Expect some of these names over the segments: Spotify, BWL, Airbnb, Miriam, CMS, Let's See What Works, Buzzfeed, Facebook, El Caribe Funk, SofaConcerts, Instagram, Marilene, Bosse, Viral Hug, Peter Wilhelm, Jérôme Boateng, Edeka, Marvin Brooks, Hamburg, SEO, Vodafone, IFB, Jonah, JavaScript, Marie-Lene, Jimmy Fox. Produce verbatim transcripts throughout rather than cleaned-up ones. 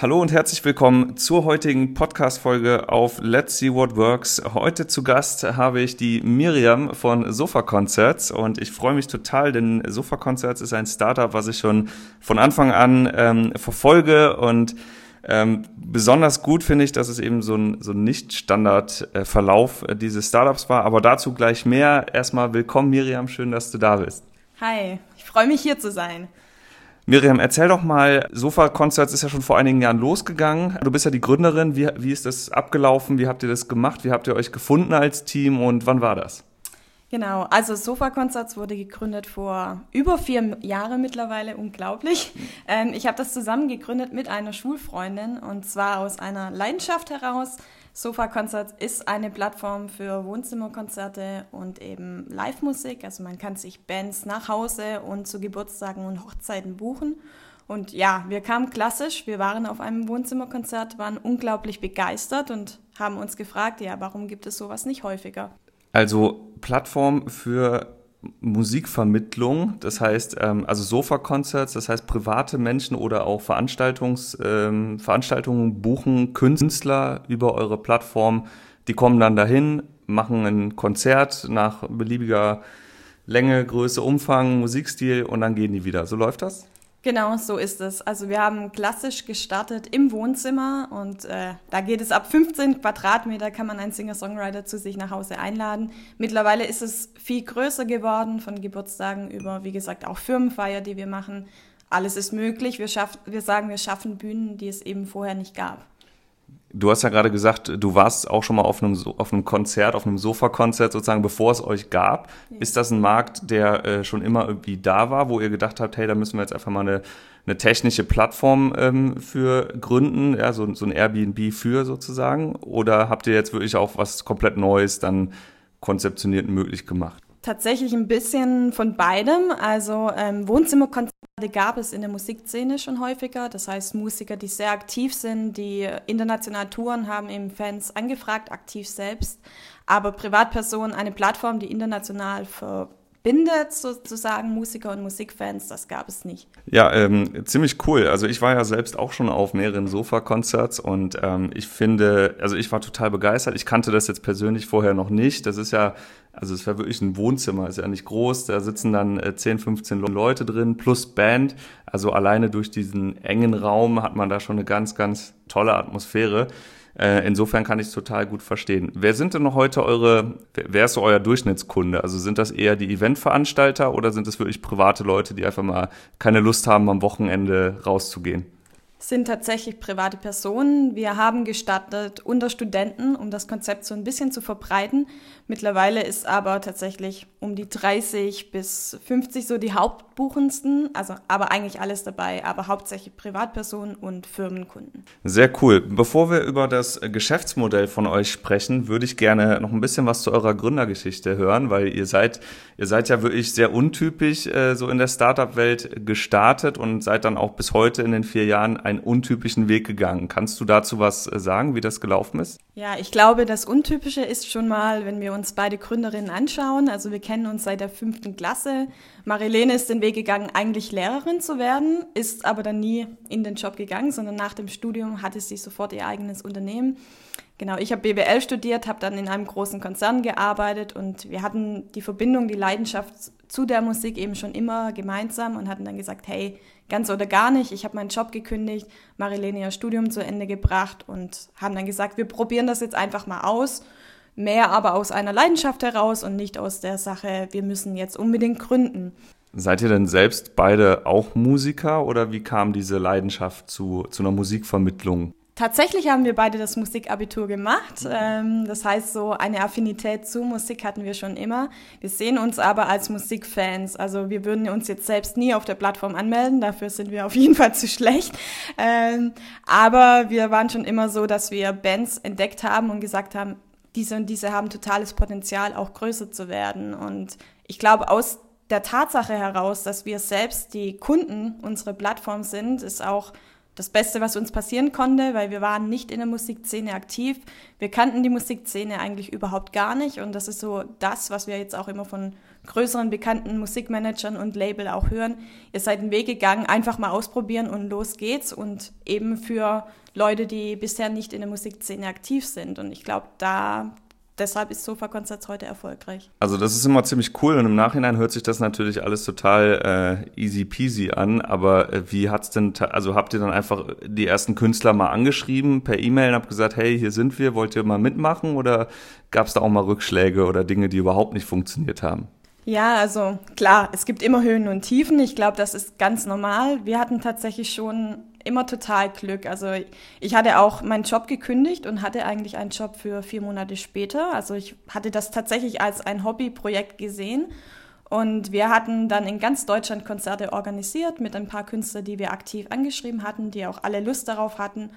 Hallo und herzlich willkommen zur heutigen Podcast-Folge auf Let's See What Works. Heute zu Gast habe ich die Miriam von SofaConcerts und ich freue mich total, denn SofaConcerts ist ein Startup, was ich schon von Anfang an ähm, verfolge und ähm, besonders gut finde ich, dass es eben so ein, so ein Nicht-Standard-Verlauf dieses Startups war, aber dazu gleich mehr. Erstmal willkommen Miriam, schön, dass du da bist. Hi, ich freue mich hier zu sein. Miriam, erzähl doch mal, SofaConcerts ist ja schon vor einigen Jahren losgegangen. Du bist ja die Gründerin. Wie, wie ist das abgelaufen? Wie habt ihr das gemacht? Wie habt ihr euch gefunden als Team und wann war das? Genau, also SofaConcerts wurde gegründet vor über vier Jahren mittlerweile, unglaublich. Ähm, ich habe das zusammen gegründet mit einer Schulfreundin und zwar aus einer Leidenschaft heraus. SofaConcerts ist eine Plattform für Wohnzimmerkonzerte und eben Live-Musik. Also man kann sich Bands nach Hause und zu Geburtstagen und Hochzeiten buchen. Und ja, wir kamen klassisch, wir waren auf einem Wohnzimmerkonzert, waren unglaublich begeistert und haben uns gefragt, ja, warum gibt es sowas nicht häufiger? Also Plattform für Musikvermittlung, das heißt, ähm, also SofaConcerts, das heißt private Menschen oder auch Veranstaltungs, ähm, Veranstaltungen buchen Künstler über eure Plattform, die kommen dann dahin, machen ein Konzert nach beliebiger Länge, Größe, Umfang, Musikstil und dann gehen die wieder. So läuft das? Genau, so ist es. Also wir haben klassisch gestartet im Wohnzimmer und äh, da geht es ab fünfzehn Quadratmeter, kann man einen Singer-Songwriter zu sich nach Hause einladen. Mittlerweile ist es viel größer geworden, von Geburtstagen über, wie gesagt, auch Firmenfeier, die wir machen. Alles ist möglich. Wir, schaff- wir sagen, wir schaffen Bühnen, die es eben vorher nicht gab. Du hast ja gerade gesagt, du warst auch schon mal auf einem, so- auf einem Konzert, auf einem SofaConzert sozusagen, bevor es euch gab. Ja. Ist das ein Markt, der äh, schon immer irgendwie da war, wo ihr gedacht habt, hey, da müssen wir jetzt einfach mal eine, eine technische Plattform ähm, für gründen, ja, so, so ein Airbnb für sozusagen? Oder habt ihr jetzt wirklich auch was komplett Neues dann konzeptioniert und möglich gemacht? Tatsächlich ein bisschen von beidem. Also ähm, Wohnzimmerkonzerte gab es in der Musikszene schon häufiger. Das heißt, Musiker, die sehr aktiv sind, die international touren, haben eben Fans angefragt, aktiv selbst. Aber Privatpersonen, eine Plattform, die international verbindet, sozusagen Musiker und Musikfans, das gab es nicht. Ja, ähm, ziemlich cool. Also ich war ja selbst auch schon auf mehreren SofaConcerts und ähm, ich finde, also ich war total begeistert. Ich kannte das jetzt persönlich vorher noch nicht. Das ist ja Also es war wirklich ein Wohnzimmer, ist ja nicht groß, da sitzen dann zehn, fünfzehn Leute drin, plus Band. Also alleine durch diesen engen Raum hat man da schon eine ganz, ganz tolle Atmosphäre. Äh, insofern kann ich es total gut verstehen. Wer sind denn noch heute eure, wer ist so euer Durchschnittskunde? Also sind das eher die Eventveranstalter oder sind das wirklich private Leute, die einfach mal keine Lust haben, am Wochenende rauszugehen? Sind tatsächlich private Personen. Wir haben gestartet unter Studenten, um das Konzept so ein bisschen zu verbreiten. Mittlerweile ist aber tatsächlich um die dreißig bis fünfzig so die Hauptbuchendsten, also aber eigentlich alles dabei, aber hauptsächlich Privatpersonen und Firmenkunden. Sehr cool. Bevor wir über das Geschäftsmodell von euch sprechen, würde ich gerne noch ein bisschen was zu eurer Gründergeschichte hören, weil ihr seid, ihr seid ja wirklich sehr untypisch äh, so in der Startup-Welt gestartet und seid dann auch bis heute in den vier Jahren einen untypischen Weg gegangen. Kannst du dazu was sagen, wie das gelaufen ist? Ja, ich glaube, das Untypische ist schon mal, wenn wir uns beide Gründerinnen anschauen. Also wir kennen uns seit der fünften Klasse. Marie-Lene ist den Weg gegangen, eigentlich Lehrerin zu werden, ist aber dann nie in den Job gegangen, sondern nach dem Studium hatte sie sofort ihr eigenes Unternehmen. Genau, ich habe B W L studiert, habe dann in einem großen Konzern gearbeitet und wir hatten die Verbindung, die Leidenschaft zu der Musik eben schon immer gemeinsam und hatten dann gesagt, hey, ganz oder gar nicht, ich habe meinen Job gekündigt, Marilene ihr Studium zu Ende gebracht und haben dann gesagt, wir probieren das jetzt einfach mal aus, mehr aber aus einer Leidenschaft heraus und nicht aus der Sache, wir müssen jetzt unbedingt gründen. Seid ihr denn selbst beide auch Musiker oder wie kam diese Leidenschaft zu, zu einer Musikvermittlung? Tatsächlich haben wir beide das Musikabitur gemacht. Das heißt, so eine Affinität zu Musik hatten wir schon immer. Wir sehen uns aber als Musikfans. Also wir würden uns jetzt selbst nie auf der Plattform anmelden. Dafür sind wir auf jeden Fall zu schlecht. Aber wir waren schon immer so, dass wir Bands entdeckt haben und gesagt haben, diese und diese haben totales Potenzial, auch größer zu werden. Und ich glaube, aus der Tatsache heraus, dass wir selbst die Kunden unserer Plattform sind, ist auch das Beste, was uns passieren konnte, weil wir waren nicht in der Musikszene aktiv. Wir kannten die Musikszene eigentlich überhaupt gar nicht und das ist so das, was wir jetzt auch immer von größeren bekannten Musikmanagern und Label auch hören. Ihr seid einen Weg gegangen, einfach mal ausprobieren und los geht's und eben für Leute, die bisher nicht in der Musikszene aktiv sind und ich glaube, da... Deshalb ist Sofaconcerts heute erfolgreich. Also das ist immer ziemlich cool und im Nachhinein hört sich das natürlich alles total äh, easy peasy an, aber äh, wie hat's denn, ta- also habt ihr dann einfach die ersten Künstler mal angeschrieben per E-Mail und habt gesagt, hey, hier sind wir, wollt ihr mal mitmachen oder gab's da auch mal Rückschläge oder Dinge, die überhaupt nicht funktioniert haben? Ja, also klar, es gibt immer Höhen und Tiefen, ich glaube, das ist ganz normal. Wir hatten tatsächlich schon immer total Glück. Also ich hatte auch meinen Job gekündigt und hatte eigentlich einen Job für vier Monate später. Also ich hatte das tatsächlich als ein Hobbyprojekt gesehen und wir hatten dann in ganz Deutschland Konzerte organisiert mit ein paar Künstlern, die wir aktiv angeschrieben hatten, die auch alle Lust darauf hatten.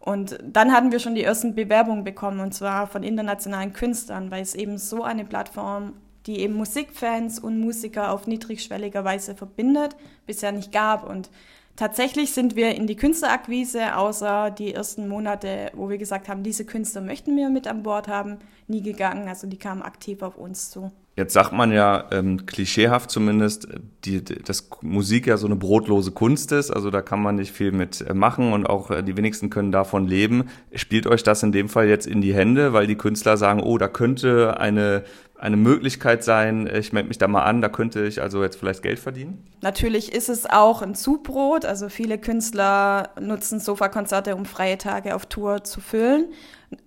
Und dann hatten wir schon die ersten Bewerbungen bekommen und zwar von internationalen Künstlern, weil es eben so eine Plattform, die eben Musikfans und Musiker auf niedrigschwelliger Weise verbindet, bisher nicht gab. Und tatsächlich sind wir in die Künstlerakquise, außer die ersten Monate, wo wir gesagt haben, diese Künstler möchten wir mit an Bord haben, nie gegangen. Also die kamen aktiv auf uns zu. Jetzt sagt man ja, ähm, klischeehaft zumindest, die, die, dass Musik ja so eine brotlose Kunst ist. Also da kann man nicht viel mit machen und auch die wenigsten können davon leben. Spielt euch das in dem Fall jetzt in die Hände, weil die Künstler sagen, oh, da könnte eine... eine Möglichkeit sein, ich melde mich da mal an, da könnte ich also jetzt vielleicht Geld verdienen? Natürlich ist es auch ein Zubrot, also viele Künstler nutzen Sofakonzerte, um freie Tage auf Tour zu füllen.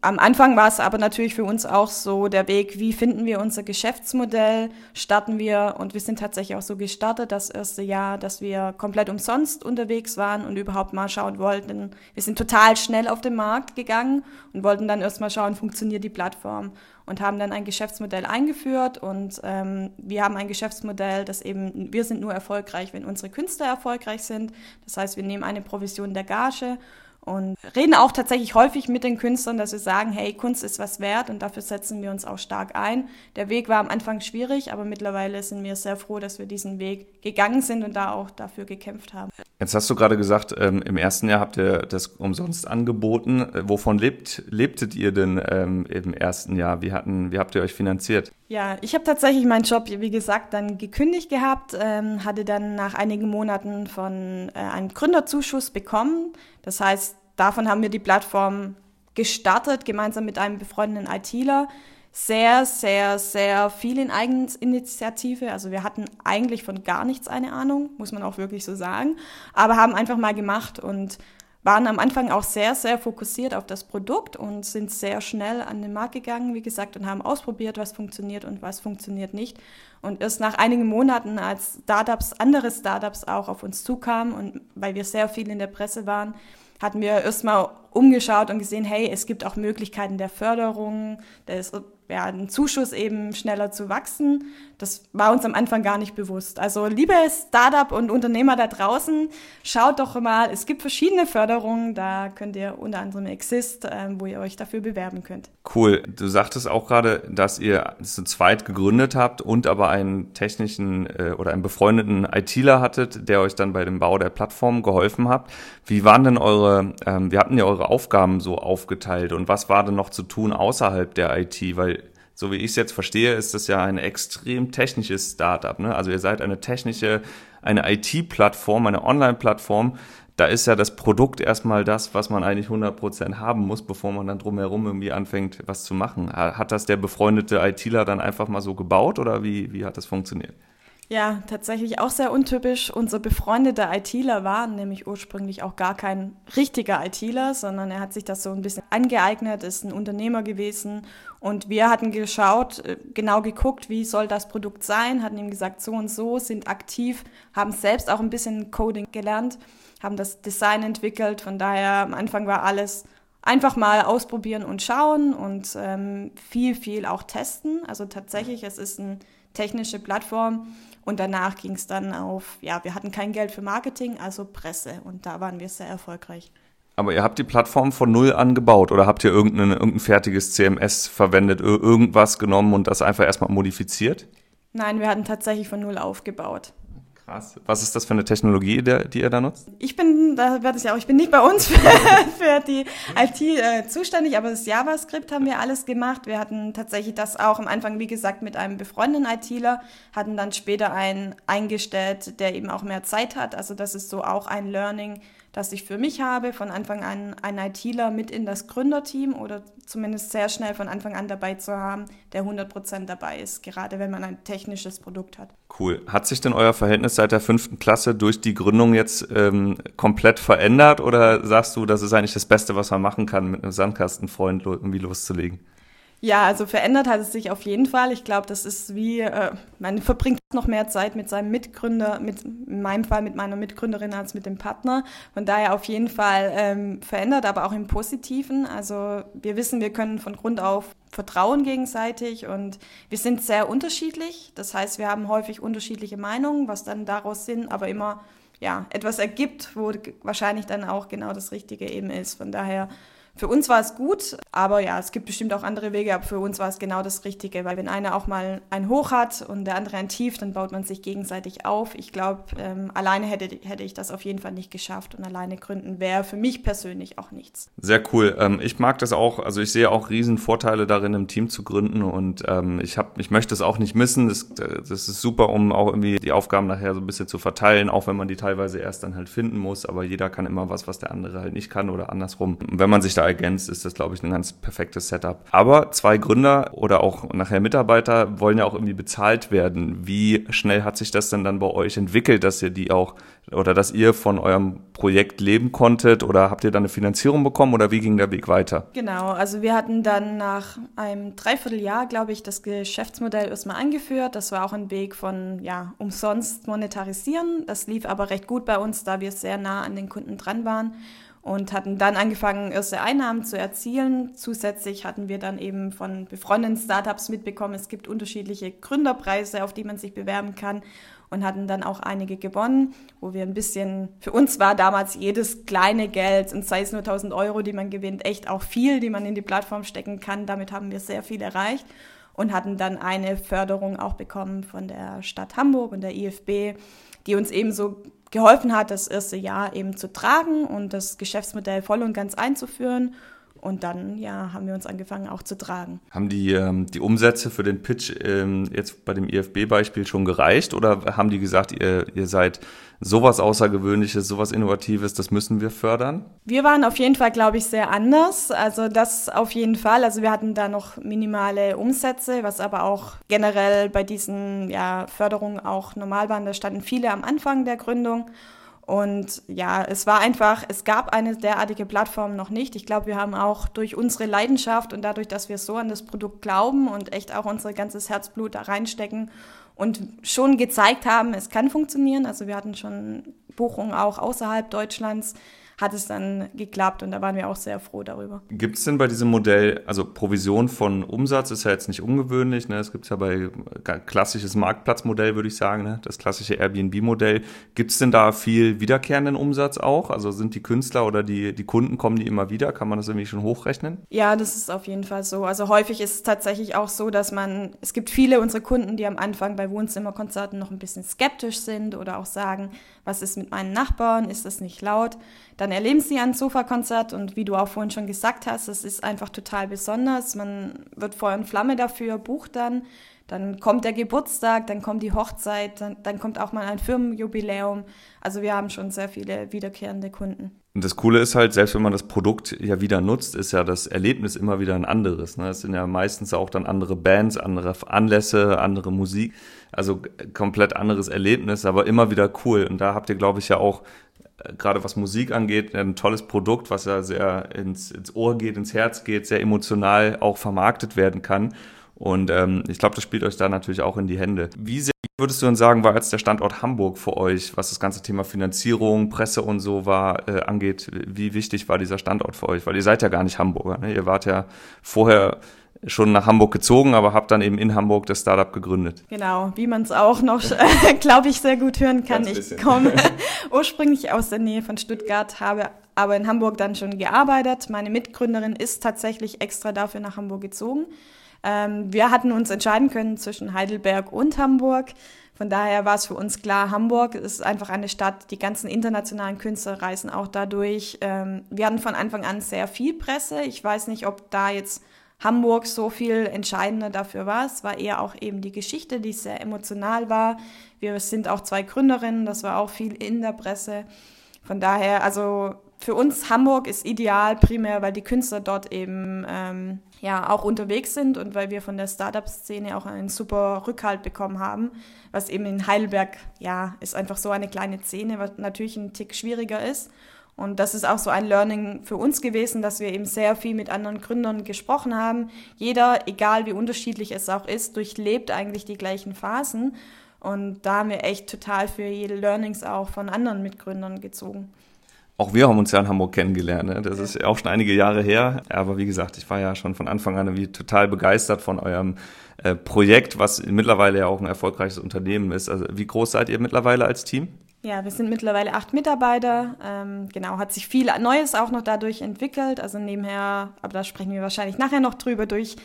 Am Anfang war es aber natürlich für uns auch so der Weg, wie finden wir unser Geschäftsmodell, starten wir und wir sind tatsächlich auch so gestartet, das erste Jahr, dass wir komplett umsonst unterwegs waren und überhaupt mal schauen wollten. Wir sind total schnell auf den Markt gegangen und wollten dann erst mal schauen, funktioniert die Plattform und haben dann ein Geschäftsmodell eingeführt und ähm, wir haben ein Geschäftsmodell, das eben, wir sind nur erfolgreich, wenn unsere Künstler erfolgreich sind, das heißt, wir nehmen eine Provision der Gage und reden auch tatsächlich häufig mit den Künstlern, dass wir sagen, hey, Kunst ist was wert und dafür setzen wir uns auch stark ein. Der Weg war am Anfang schwierig, aber mittlerweile sind wir sehr froh, dass wir diesen Weg gegangen sind und da auch dafür gekämpft haben. Jetzt hast du gerade gesagt, ähm, im ersten Jahr habt ihr das umsonst angeboten. Wovon lebt, lebtet ihr denn ähm, im ersten Jahr? Wie, hatten, wie habt ihr euch finanziert? Ja, ich habe tatsächlich meinen Job, wie gesagt, dann gekündigt gehabt, ähm, hatte dann nach einigen Monaten von äh, einem Gründerzuschuss bekommen. Das heißt, davon haben wir die Plattform gestartet, gemeinsam mit einem befreundeten ITler. Sehr, sehr, sehr viel in Eigeninitiative. Also wir hatten eigentlich von gar nichts eine Ahnung, muss man auch wirklich so sagen, aber haben einfach mal gemacht und waren am Anfang auch sehr, sehr fokussiert auf das Produkt und sind sehr schnell an den Markt gegangen, wie gesagt, und haben ausprobiert, was funktioniert und was funktioniert nicht. Und erst nach einigen Monaten, als Startups, andere Startups auch auf uns zukamen und weil wir sehr viel in der Presse waren, hatten wir erstmal umgeschaut und gesehen, hey, es gibt auch Möglichkeiten der Förderung, da ist ja ein Zuschuss eben schneller zu wachsen. Das war uns am Anfang gar nicht bewusst. Also liebe Startup und Unternehmer da draußen, schaut doch mal, es gibt verschiedene Förderungen, da könnt ihr unter anderem Exist, wo ihr euch dafür bewerben könnt. Cool, du sagtest auch gerade, dass ihr zu zweit gegründet habt und aber einen technischen oder einen befreundeten ITler hattet, der euch dann bei dem Bau der Plattform geholfen hat. Wie waren denn eure, wir hatten ja eure Aufgaben so aufgeteilt und was war denn noch zu tun außerhalb der I T? Weil, so wie ich es jetzt verstehe, ist das ja ein extrem technisches Startup, ne? Also ihr seid eine technische, eine I T-Plattform, eine Online-Plattform. Da ist ja das Produkt erstmal das, was man eigentlich hundert Prozent haben muss, bevor man dann drumherum irgendwie anfängt, was zu machen. Hat das der befreundete ITler dann einfach mal so gebaut oder wie, wie hat das funktioniert? Ja, tatsächlich auch sehr untypisch. Unser befreundeter ITler war nämlich ursprünglich auch gar kein richtiger ITler, sondern er hat sich das so ein bisschen angeeignet, ist ein Unternehmer gewesen und wir hatten geschaut, genau geguckt, wie soll das Produkt sein, hatten ihm gesagt, so und so, sind aktiv, haben selbst auch ein bisschen Coding gelernt, haben das Design entwickelt, von daher am Anfang war alles einfach mal ausprobieren und schauen und ähm, viel, viel auch testen. Also tatsächlich, es ist eine technische Plattform. Und danach ging es dann auf, ja, wir hatten kein Geld für Marketing, also Presse. Und da waren wir sehr erfolgreich. Aber ihr habt die Plattform von null an gebaut oder habt ihr irgendein, irgendein fertiges C M S verwendet, irgendwas genommen und das einfach erstmal modifiziert? Nein, wir hatten tatsächlich von null aufgebaut. Krass. Was ist das für eine Technologie, der, die ihr da nutzt? Ich bin, da werde ich ja auch, ich bin nicht bei uns für, für die I T äh, zuständig, aber das JavaScript haben wir alles gemacht. Wir hatten tatsächlich das auch am Anfang, wie gesagt, mit einem befreundeten ITler, hatten dann später einen eingestellt, der eben auch mehr Zeit hat. Also das ist so auch ein Learning, das ich für mich habe, von Anfang an einen ITler mit in das Gründerteam oder zumindest sehr schnell von Anfang an dabei zu haben, der hundert Prozent dabei ist, gerade wenn man ein technisches Produkt hat. Cool. Hat sich denn euer Verhältnis seit der fünften Klasse durch die Gründung jetzt ähm, komplett verändert oder sagst du, das ist eigentlich das Beste, was man machen kann, mit einem Sandkastenfreund irgendwie loszulegen? Ja, also verändert hat es sich auf jeden Fall. Ich glaube, das ist wie, äh, man verbringt noch mehr Zeit mit seinem Mitgründer, mit, in meinem Fall mit meiner Mitgründerin als mit dem Partner. Von daher auf jeden Fall ähm, verändert, aber auch im Positiven. Also wir wissen, wir können von Grund auf vertrauen gegenseitig und wir sind sehr unterschiedlich. Das heißt, wir haben häufig unterschiedliche Meinungen, was dann daraus sind, aber immer ja etwas ergibt, wo wahrscheinlich dann auch genau das Richtige eben ist. Von daher... Für uns war es gut, aber ja, es gibt bestimmt auch andere Wege, aber für uns war es genau das Richtige, weil wenn einer auch mal ein Hoch hat und der andere ein Tief, dann baut man sich gegenseitig auf. Ich glaube, ähm, alleine hätte, hätte ich das auf jeden Fall nicht geschafft und alleine gründen wäre für mich persönlich auch nichts. Sehr cool. Ähm, ich mag das auch, also ich sehe auch riesen Vorteile darin, im Team zu gründen und ähm, ich hab, ich möchte es auch nicht missen. Das, das ist super, um auch irgendwie die Aufgaben nachher so ein bisschen zu verteilen, auch wenn man die teilweise erst dann halt finden muss, aber jeder kann immer was, was der andere halt nicht kann oder andersrum. Wenn man sich da ergänzt, ist das, glaube ich, ein ganz perfektes Setup. Aber zwei Gründer oder auch nachher Mitarbeiter wollen ja auch irgendwie bezahlt werden. Wie schnell hat sich das denn dann bei euch entwickelt, dass ihr die auch oder dass ihr von eurem Projekt leben konntet oder habt ihr dann eine Finanzierung bekommen oder wie ging der Weg weiter? Genau, also wir hatten dann nach einem Dreivierteljahr, glaube ich, das Geschäftsmodell erstmal angeführt. Das war auch ein Weg von, ja, umsonst monetarisieren. Das lief aber recht gut bei uns, da wir sehr nah an den Kunden dran waren. Und hatten dann angefangen, erste Einnahmen zu erzielen. Zusätzlich hatten wir dann eben von befreundeten Startups mitbekommen, es gibt unterschiedliche Gründerpreise, auf die man sich bewerben kann. Und hatten dann auch einige gewonnen, wo wir ein bisschen, für uns war damals jedes kleine Geld, und sei es nur tausend Euro, die man gewinnt, echt auch viel, die man in die Plattform stecken kann. Damit haben wir sehr viel erreicht. Und hatten dann eine Förderung auch bekommen von der Stadt Hamburg und der I F B, die uns eben so geholfen hat, das erste Jahr eben zu tragen und das Geschäftsmodell voll und ganz einzuführen. Und dann ja, haben wir uns angefangen auch zu tragen. Haben die, ähm, die Umsätze für den Pitch ähm, jetzt bei dem I F B-Beispiel schon gereicht oder haben die gesagt, ihr, ihr seid sowas Außergewöhnliches, sowas Innovatives, das müssen wir fördern? Wir waren auf jeden Fall, glaube ich, sehr anders. Also das auf jeden Fall. Also wir hatten da noch minimale Umsätze, was aber auch generell bei diesen ja, Förderungen auch normal waren. Da standen viele am Anfang der Gründung. Und ja, es war einfach, es gab eine derartige Plattform noch nicht. Ich glaube, wir haben auch durch unsere Leidenschaft und dadurch, dass wir so an das Produkt glauben und echt auch unser ganzes Herzblut da reinstecken und schon gezeigt haben, es kann funktionieren. Also wir hatten schon Buchungen auch außerhalb Deutschlands, hat es dann geklappt und da waren wir auch sehr froh darüber. Gibt es denn bei diesem Modell, also Provision von Umsatz ist ja jetzt nicht ungewöhnlich, ne? Es gibt ja bei klassisches Marktplatzmodell, würde ich sagen, ne? Das klassische Airbnb-Modell. Gibt es denn da viel wiederkehrenden Umsatz auch? Also sind die Künstler oder die, die Kunden, kommen die immer wieder? Kann man das irgendwie schon hochrechnen? Ja, das ist auf jeden Fall so. Also häufig ist es tatsächlich auch so, dass man, es gibt viele unserer Kunden, die am Anfang bei Wohnzimmerkonzerten noch ein bisschen skeptisch sind oder auch sagen, was ist mit meinen Nachbarn, ist das nicht laut? Dann erleben sie ein Sofakonzert und wie du auch vorhin schon gesagt hast, das ist einfach total besonders. Man wird Feuer und Flamme dafür, bucht dann, dann kommt der Geburtstag, dann kommt die Hochzeit, dann, dann kommt auch mal ein Firmenjubiläum. Also wir haben schon sehr viele wiederkehrende Kunden. Und das Coole ist halt, selbst wenn man das Produkt ja wieder nutzt, ist ja das Erlebnis immer wieder ein anderes. Ne? Es sind ja meistens auch dann andere Bands, andere Anlässe, andere Musik, also komplett anderes Erlebnis, aber immer wieder cool. Und da habt ihr, glaube ich, ja auch gerade was Musik angeht, ein tolles Produkt, was ja sehr ins, ins Ohr geht, ins Herz geht, sehr emotional auch vermarktet werden kann. Und ähm, ich glaube, das spielt euch da natürlich auch in die Hände. Wie sehr würdest du denn sagen, war jetzt der Standort Hamburg für euch, was das ganze Thema Finanzierung, Presse und so war, äh, angeht? Wie wichtig war dieser Standort für euch? Weil ihr seid ja gar nicht Hamburger, ne? Ihr wart ja vorher schon nach Hamburg gezogen, aber habt dann eben in Hamburg das Startup gegründet. Genau, wie man es auch noch, glaube ich, sehr gut hören kann. Ich komme ursprünglich aus der Nähe von Stuttgart, habe aber in Hamburg dann schon gearbeitet. Meine Mitgründerin ist tatsächlich extra dafür nach Hamburg gezogen. Ähm, wir hatten uns entscheiden können zwischen Heidelberg und Hamburg. Von daher war es für uns klar, Hamburg ist einfach eine Stadt, die ganzen internationalen Künstler reisen auch dadurch. Ähm, wir hatten von Anfang an sehr viel Presse. Ich weiß nicht, ob da jetzt Hamburg so viel entscheidender dafür war. Es war eher auch eben die Geschichte, die sehr emotional war. Wir sind auch zwei Gründerinnen, das war auch viel in der Presse. Von daher, also für uns Hamburg ist ideal, primär, weil die Künstler dort eben ähm, ja auch unterwegs sind und weil wir von der Startup-Szene auch einen super Rückhalt bekommen haben, was eben in Heidelberg, ja, ist einfach so eine kleine Szene, was natürlich ein Tick schwieriger ist. Und das ist auch so ein Learning für uns gewesen, dass wir eben sehr viel mit anderen Gründern gesprochen haben. Jeder, egal wie unterschiedlich es auch ist, durchlebt eigentlich die gleichen Phasen. Und da haben wir echt total für jede Learnings auch von anderen Mitgründern gezogen. Auch wir haben uns ja in Hamburg kennengelernt, ne? Das ist auch schon einige Jahre her. Aber wie gesagt, ich war ja schon von Anfang an irgendwie total begeistert von eurem äh, Projekt, was mittlerweile ja auch ein erfolgreiches Unternehmen ist. Also wie groß seid ihr mittlerweile als Team? Ja, wir sind mittlerweile acht Mitarbeiter. Ähm, genau, hat sich viel Neues auch noch dadurch entwickelt. Also nebenher, aber da sprechen wir wahrscheinlich nachher noch drüber, durch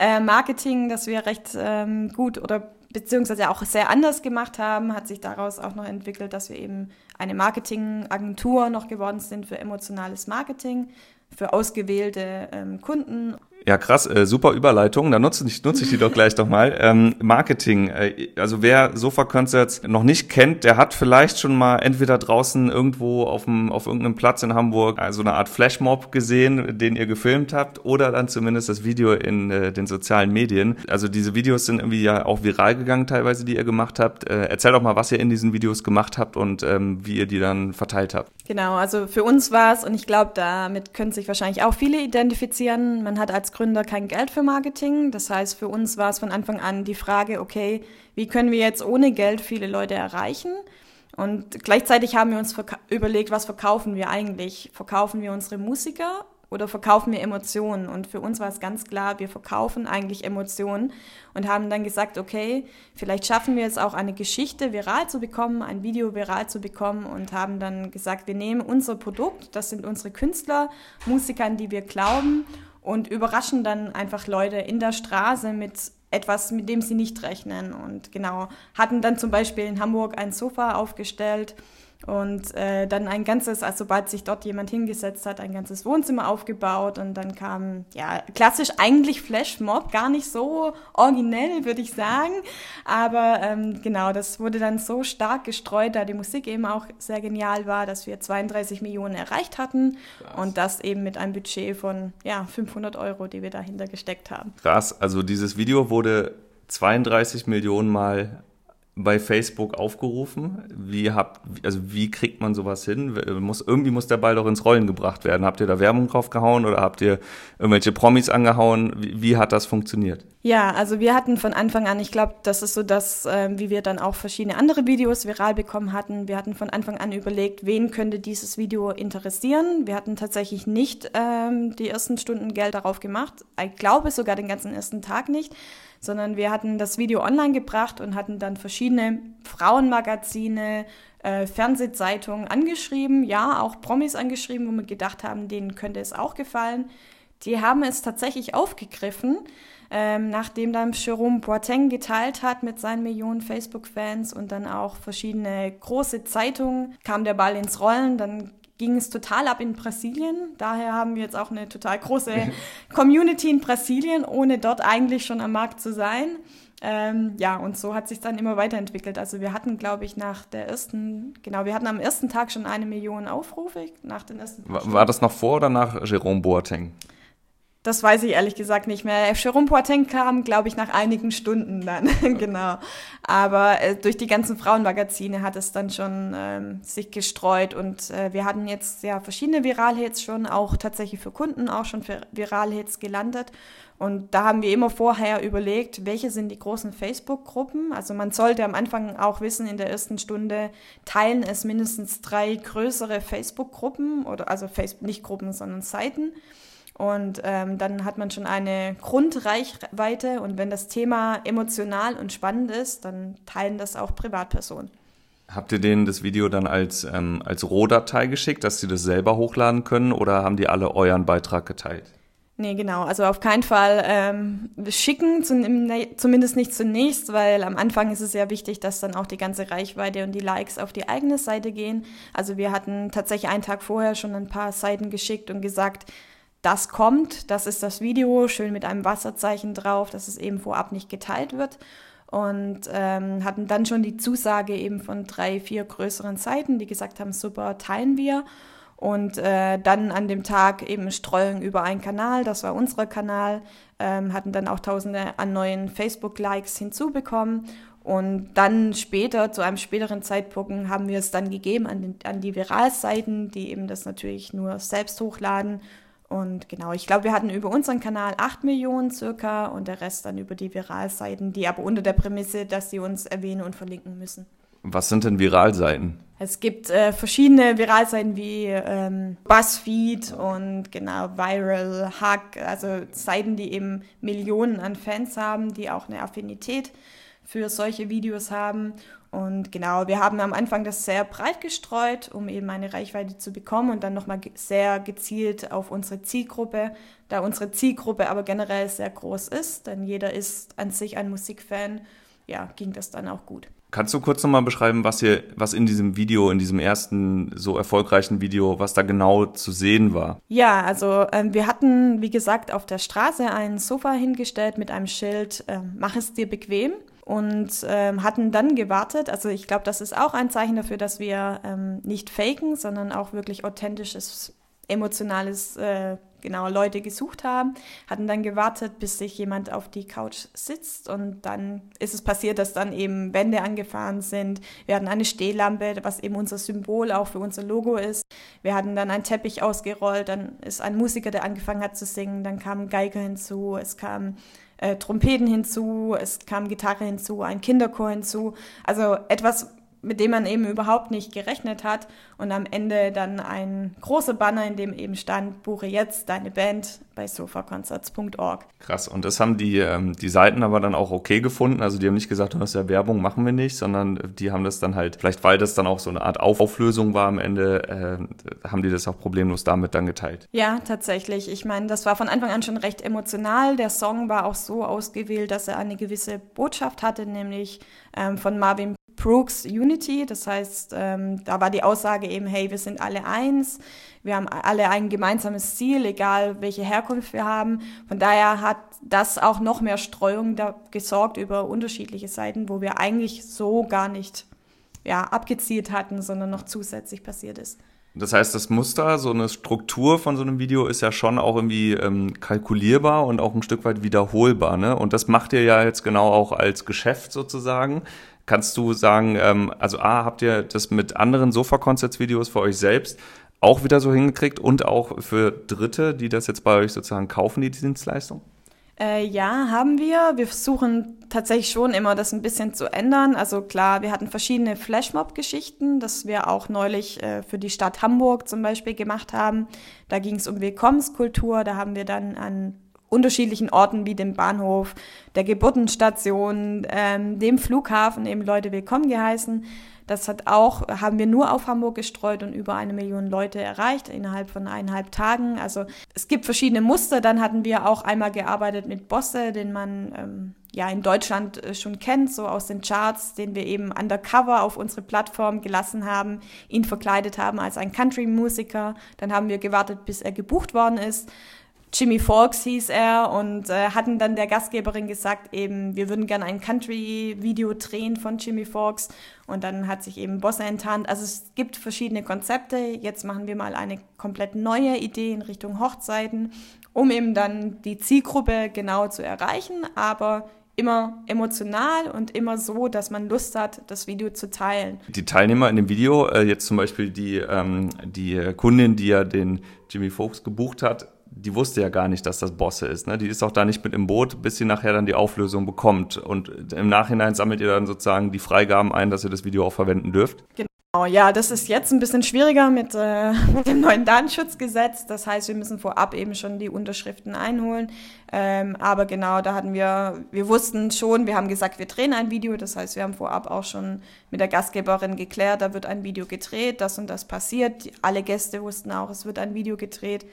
äh, Marketing, das wir recht ähm, gut oder beziehungsweise auch sehr anders gemacht haben, hat sich daraus auch noch entwickelt, dass wir eben eine Marketingagentur noch geworden sind für emotionales Marketing, für ausgewählte ähm, Kunden. Ja, krass, äh, super Überleitung, da nutze ich, nutze ich die doch gleich nochmal. Ähm, Marketing, äh, also wer SofaConcerts noch nicht kennt, der hat vielleicht schon mal entweder draußen irgendwo auf dem, auf irgendeinem Platz in Hamburg so also eine Art Flashmob gesehen, den ihr gefilmt habt, oder dann zumindest das Video in äh, den sozialen Medien. Also diese Videos sind irgendwie ja auch viral gegangen teilweise, die ihr gemacht habt. Äh, erzähl doch mal, was ihr in diesen Videos gemacht habt und ähm, wie ihr die dann verteilt habt. Genau, also für uns war es, und ich glaube, damit können sich wahrscheinlich auch viele identifizieren, man hat als Gründer kein Geld für Marketing. Das heißt, für uns war es von Anfang an die Frage, okay, wie können wir jetzt ohne Geld viele Leute erreichen? Und gleichzeitig haben wir uns verka- überlegt, was verkaufen wir eigentlich? Verkaufen wir unsere Musiker oder verkaufen wir Emotionen? Und für uns war es ganz klar, wir verkaufen eigentlich Emotionen und haben dann gesagt, okay, vielleicht schaffen wir es auch, eine Geschichte viral zu bekommen, ein Video viral zu bekommen, und haben dann gesagt, wir nehmen unser Produkt, das sind unsere Künstler, Musiker, an die wir glauben, und überraschen dann einfach Leute in der Straße mit etwas, mit dem sie nicht rechnen. Und genau, hatten dann zum Beispiel in Hamburg ein Sofa aufgestellt und äh, dann ein ganzes, also sobald sich dort jemand hingesetzt hat, ein ganzes Wohnzimmer aufgebaut. Und dann kam, ja, klassisch eigentlich Flashmob, gar nicht so originell, würde ich sagen. Aber ähm, genau, das wurde dann so stark gestreut, da die Musik eben auch sehr genial war, dass wir zweiunddreißig Millionen erreicht hatten. Krass. Und das eben mit einem Budget von, ja, fünfhundert Euro, die wir dahinter gesteckt haben. Krass, also dieses Video wurde zweiunddreißig Millionen Mal bei Facebook aufgerufen. Wie habt, also wie kriegt man sowas hin? Muss, irgendwie muss der Ball doch ins Rollen gebracht werden. Habt ihr da Werbung drauf gehauen oder habt ihr irgendwelche Promis angehauen? Wie, wie hat das funktioniert? Ja, also wir hatten von Anfang an, ich glaube, das ist so das, äh, wie wir dann auch verschiedene andere Videos viral bekommen hatten. Wir hatten von Anfang an überlegt, wen könnte dieses Video interessieren. Wir hatten tatsächlich nicht ähm, die ersten Stunden Geld darauf gemacht. Ich glaube sogar den ganzen ersten Tag nicht, sondern wir hatten das Video online gebracht und hatten dann verschiedene Frauenmagazine, äh, Fernsehzeitungen angeschrieben, ja, auch Promis angeschrieben, wo wir gedacht haben, denen könnte es auch gefallen. Die haben es tatsächlich aufgegriffen, ähm, nachdem dann Jérôme Boateng geteilt hat mit seinen Millionen Facebook-Fans und dann auch verschiedene große Zeitungen, kam der Ball ins Rollen, dann ging es total ab in Brasilien. Daher haben wir jetzt auch eine total große Community in Brasilien, ohne dort eigentlich schon am Markt zu sein. Ähm, ja, und so hat sich dann immer weiterentwickelt. Also wir hatten, glaube ich, nach der ersten, genau, wir hatten am ersten Tag schon eine Million Aufrufe. Nach den ersten war, war das noch vor oder nach Jérôme Boateng? Das weiß ich ehrlich gesagt nicht mehr. Jérôme Boateng kam, glaube ich, nach einigen Stunden dann, genau. Aber äh, durch die ganzen Frauenmagazine hat es dann schon ähm, sich gestreut. Und äh, wir hatten jetzt ja verschiedene Viral-Hits schon, auch tatsächlich für Kunden auch schon für Viral-Hits gelandet. Und da haben wir immer vorher überlegt, welche sind die großen Facebook-Gruppen. Also man sollte am Anfang auch wissen, in der ersten Stunde teilen es mindestens drei größere Facebook-Gruppen, oder also Facebook, nicht Gruppen, sondern Seiten. Und ähm, dann hat man schon eine Grundreichweite, und wenn das Thema emotional und spannend ist, dann teilen das auch Privatpersonen. Habt ihr denen das Video dann als, ähm, als Rohdatei geschickt, dass sie das selber hochladen können, oder haben die alle euren Beitrag geteilt? Nee, genau. Also auf keinen Fall ähm, schicken, zumindest nicht zunächst, weil am Anfang ist es sehr wichtig, dass dann auch die ganze Reichweite und die Likes auf die eigene Seite gehen. Also wir hatten tatsächlich einen Tag vorher schon ein paar Seiten geschickt und gesagt, das kommt, das ist das Video, schön mit einem Wasserzeichen drauf, dass es eben vorab nicht geteilt wird. Und ähm, hatten dann schon die Zusage eben von drei, vier größeren Seiten, die gesagt haben, super, teilen wir. Und äh, dann an dem Tag eben Streuung über einen Kanal, das war unser Kanal, ähm, hatten dann auch tausende an neuen Facebook-Likes hinzubekommen. Und dann später, zu einem späteren Zeitpunkt, haben wir es dann gegeben an, den, an die Viral-Seiten, die eben das natürlich nur selbst hochladen. Und genau, ich glaube, wir hatten über unseren Kanal acht Millionen circa und der Rest dann über die Viral-Seiten, die aber unter der Prämisse, dass sie uns erwähnen und verlinken müssen. Was sind denn Viralseiten? Es gibt äh, verschiedene Viralseiten wie ähm, Buzzfeed und genau Viral Hug, also Seiten, die eben Millionen an Fans haben, die auch eine Affinität für solche Videos haben. Und genau, wir haben am Anfang das sehr breit gestreut, um eben eine Reichweite zu bekommen und dann nochmal ge- sehr gezielt auf unsere Zielgruppe, da unsere Zielgruppe aber generell sehr groß ist, denn jeder ist an sich ein Musikfan, ja, ging das dann auch gut. Kannst du kurz nochmal beschreiben, was hier, was in diesem Video, in diesem ersten so erfolgreichen Video, was da genau zu sehen war? Ja, also ähm, wir hatten, wie gesagt, auf der Straße ein Sofa hingestellt mit einem Schild, äh, mach es dir bequem. Und ähm, hatten dann gewartet, also ich glaube, das ist auch ein Zeichen dafür, dass wir ähm, nicht faken, sondern auch wirklich authentisches, emotionales, äh, genau, Leute gesucht haben, hatten dann gewartet, bis sich jemand auf die Couch sitzt und dann ist es passiert, dass dann eben Wände angefahren sind. Wir hatten eine Stehlampe, was eben unser Symbol auch für unser Logo ist. Wir hatten dann einen Teppich ausgerollt, dann ist ein Musiker, der angefangen hat zu singen, dann kamen Geiger hinzu, es kamen äh, Trompeten hinzu, es kam Gitarre hinzu, ein Kinderchor hinzu, also etwas, mit dem man eben überhaupt nicht gerechnet hat und am Ende dann ein großer Banner, in dem eben stand, buche jetzt deine Band bei Sofaconcerts Punkt org. Krass, und das haben die, ähm, die Seiten aber dann auch okay gefunden, also die haben nicht gesagt, das ist ja Werbung, machen wir nicht, sondern die haben das dann halt, vielleicht weil das dann auch so eine Art Auf- Auflösung war am Ende, äh, haben die das auch problemlos damit dann geteilt. Ja, tatsächlich, ich meine, das war von Anfang an schon recht emotional, der Song war auch so ausgewählt, dass er eine gewisse Botschaft hatte, nämlich ähm, von Marvin Brooks Unity, das heißt, ähm, da war die Aussage eben, hey, wir sind alle eins, wir haben alle ein gemeinsames Ziel, egal welche Herkunft wir haben. Von daher hat das auch noch mehr Streuung da gesorgt über unterschiedliche Seiten, wo wir eigentlich so gar nicht ja, abgezielt hatten, sondern noch zusätzlich passiert ist. Das heißt, das Muster, so eine Struktur von so einem Video ist ja schon auch irgendwie ähm, kalkulierbar und auch ein Stück weit wiederholbar, ne? Und das macht ihr ja jetzt genau auch als Geschäft sozusagen. Kannst du sagen, ähm, also A, habt ihr das mit anderen Sofaconcerts-Videos für euch selbst auch wieder so hingekriegt und auch für Dritte, die das jetzt bei euch sozusagen kaufen, die Dienstleistung? Äh, ja, haben wir. Wir versuchen tatsächlich schon immer, das ein bisschen zu ändern. Also klar, wir hatten verschiedene Flashmob-Geschichten, das wir auch neulich äh, für die Stadt Hamburg zum Beispiel gemacht haben. Da ging es um Willkommenskultur, da haben wir dann an unterschiedlichen Orten wie dem Bahnhof, der Geburtenstation, ähm, dem Flughafen eben Leute willkommen geheißen. Das hat auch, haben wir nur auf Hamburg gestreut und über eine Million Leute erreicht innerhalb von eineinhalb Tagen. Also es gibt verschiedene Muster. Dann hatten wir auch einmal gearbeitet mit Bosse, den man ähm, ja in Deutschland schon kennt, so aus den Charts, den wir eben undercover auf unsere Plattform gelassen haben, ihn verkleidet haben als ein Country-Musiker. Dann haben wir gewartet, bis er gebucht worden ist. Jimmy Fox hieß er und äh, hatten dann der Gastgeberin gesagt, eben wir würden gerne ein Country-Video drehen von Jimmy Fox und dann hat sich eben Bosse enttarnt. Also es gibt verschiedene Konzepte, jetzt machen wir mal eine komplett neue Idee in Richtung Hochzeiten, um eben dann die Zielgruppe genau zu erreichen, aber immer emotional und immer so, dass man Lust hat, das Video zu teilen. Die Teilnehmer in dem Video, äh, jetzt zum Beispiel die, ähm, die Kundin, die ja den Jimmy Fox gebucht hat, die wusste ja gar nicht, dass das Bosse ist. Ne? Die ist auch da nicht mit im Boot, bis sie nachher dann die Auflösung bekommt. Und im Nachhinein sammelt ihr dann sozusagen die Freigaben ein, dass ihr das Video auch verwenden dürft? Genau, ja, das ist jetzt ein bisschen schwieriger mit, äh, mit dem neuen Datenschutzgesetz. Das heißt, wir müssen vorab eben schon die Unterschriften einholen. Ähm, aber genau, da hatten wir, wir wussten schon, wir haben gesagt, wir drehen ein Video. Das heißt, wir haben vorab auch schon mit der Gastgeberin geklärt, da wird ein Video gedreht, das und das passiert. Alle Gäste wussten auch, es wird ein Video gedreht.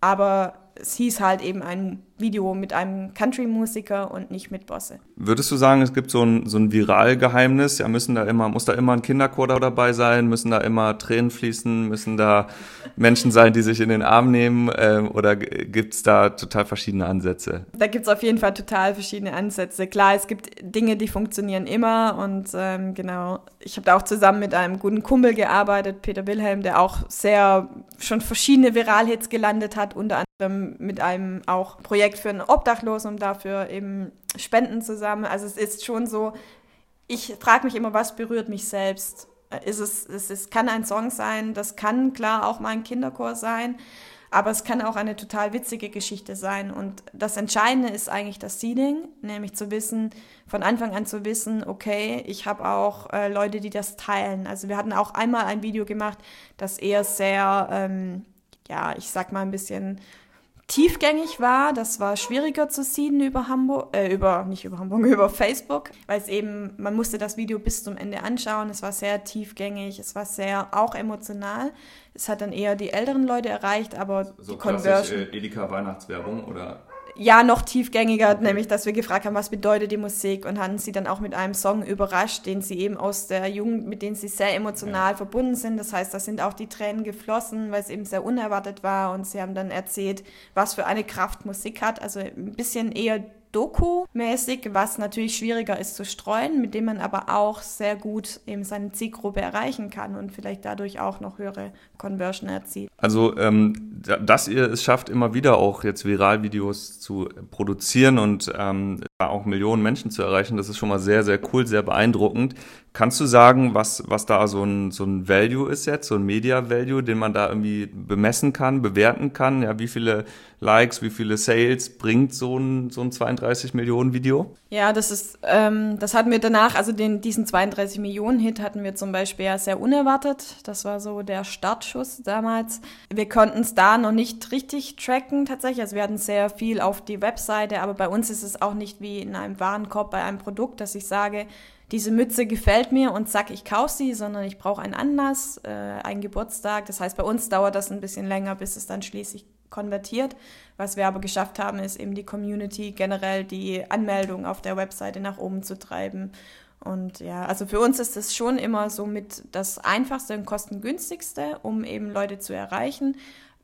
Aber es hieß halt eben ein Video mit einem Country-Musiker und nicht mit Bosse. Würdest du sagen, es gibt so ein, so ein Viral-Geheimnis? Ja, müssen da immer, muss da immer ein Kinderchor dabei sein? Müssen da immer Tränen fließen? Müssen da Menschen sein, die sich in den Arm nehmen? Ähm, oder g- gibt's da total verschiedene Ansätze? Da gibt's auf jeden Fall total verschiedene Ansätze. Klar, es gibt Dinge, die funktionieren immer. Und ähm, genau, ich habe da auch zusammen mit einem guten Kumpel gearbeitet, Peter Wilhelm, der auch sehr schon verschiedene Viral-Hits gelandet hat, unter anderem mit einem auch Projekt für einen Obdachlosen, um dafür eben Spenden zu sammeln. Also es ist schon so, ich frage mich immer, was berührt mich selbst? Ist es, es ist, kann ein Song sein, das kann klar auch mal ein Kinderchor sein, aber es kann auch eine total witzige Geschichte sein. Und das Entscheidende ist eigentlich das Seeding, nämlich zu wissen, von Anfang an zu wissen, okay, ich habe auch äh, Leute, die das teilen. Also wir hatten auch einmal ein Video gemacht, das eher sehr, ähm, ja, ich sag mal ein bisschen tiefgängig war, das war schwieriger zu seeden über Hamburg, äh, über, nicht über Hamburg, über Facebook, weil es eben, man musste das Video bis zum Ende anschauen, es war sehr tiefgängig, es war sehr, auch emotional, es hat dann eher die älteren Leute erreicht, aber so die Conversion. Äh, Edeka Weihnachtswerbung oder? Ja, noch tiefgängiger, okay. Nämlich, dass wir gefragt haben, was bedeutet die Musik, und hatten sie dann auch mit einem Song überrascht, den sie eben aus der Jugend, mit dem sie sehr emotional ja. verbunden sind. Das heißt, da sind auch die Tränen geflossen, weil es eben sehr unerwartet war, und sie haben dann erzählt, was für eine Kraft Musik hat. Also ein bisschen eher Doku-mäßig, was natürlich schwieriger ist zu streuen, mit dem man aber auch sehr gut eben seine Zielgruppe erreichen kann und vielleicht dadurch auch noch höhere Conversion erzielt. Also, ähm, dass ihr es schafft, immer wieder auch jetzt Viral-Videos zu produzieren und ähm, auch Millionen Menschen zu erreichen, das ist schon mal sehr, sehr cool, sehr beeindruckend. Kannst du sagen, was, was da so ein, so ein Value ist jetzt, so ein Media-Value, den man da irgendwie bemessen kann, bewerten kann? Ja, wie viele Likes, wie viele Sales bringt so ein, so ein zweiunddreißig Millionen Video? Ja, das ist, ähm, das hatten wir danach, also den, diesen zweiunddreißig Millionen Hit hatten wir zum Beispiel ja sehr unerwartet. Das war so der Startschuss damals. Wir konnten es da noch nicht richtig tracken tatsächlich, also wir hatten sehr viel auf die Webseite, aber bei uns ist es auch nicht wie in einem Warenkorb bei einem Produkt, dass ich sage, diese Mütze gefällt mir und zack, ich kaufe sie, sondern ich brauche einen Anlass, äh, einen Geburtstag. Das heißt, bei uns dauert das ein bisschen länger, bis es dann schließlich konvertiert. Was wir aber geschafft haben, ist eben die Community generell, die Anmeldung auf der Webseite nach oben zu treiben. Und ja, also für uns ist das schon immer so mit das Einfachste und Kostengünstigste, um eben Leute zu erreichen.